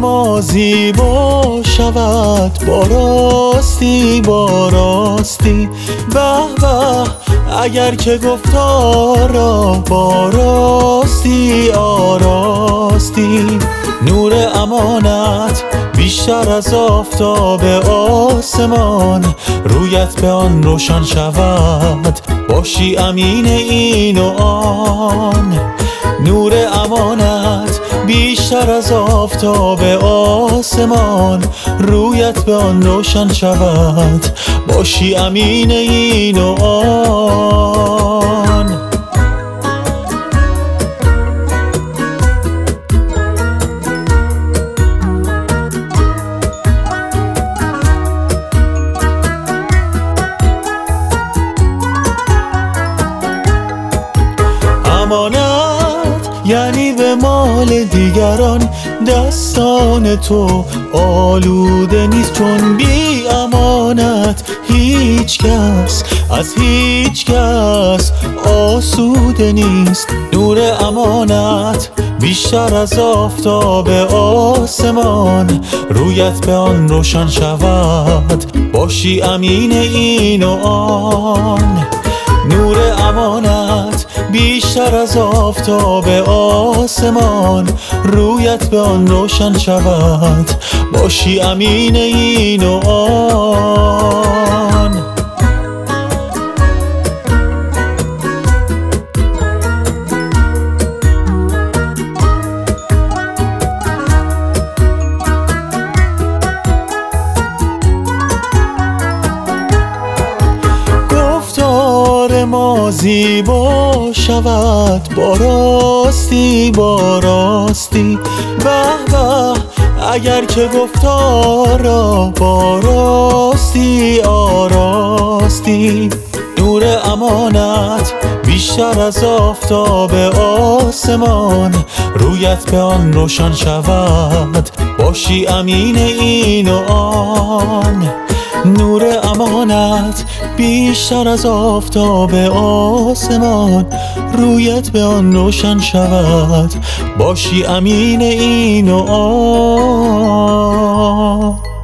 ما زیبا شود با راستی با راستی. به به اگر که گفتارا با راستی آراستی. نور امانت بیشتر از آفتاب آسمان، رویت به آن روشن شود باشی امین این و آن. نور امانت بیشتر از آفتاب آسمان، رویت به آن روشن شود باشی امین این و آن. یعنی به مال دیگران دستان تو آلوده نیست، چون بی امانت هیچ کس از هیچ کس آسوده نیست. نور امانت بیشتر از آفتاب آسمان، رویت به آن روشن شود باشی امین این و آن. نور امانت بیشتر از آفتاب آسمان، رویت به آن روشن شود باشی امین این و آن. ما زیبا شود با راستی با راستی. به به اگر که گفتارا با راستی آراستی. نور امانت بیشتر از آفتاب آسمان، رویت به آن روشن شود باشی امین این و آن. نور امانت بیشتر از آفتاب آسمان، رویت به آن روشن شود باشی امین این و آن.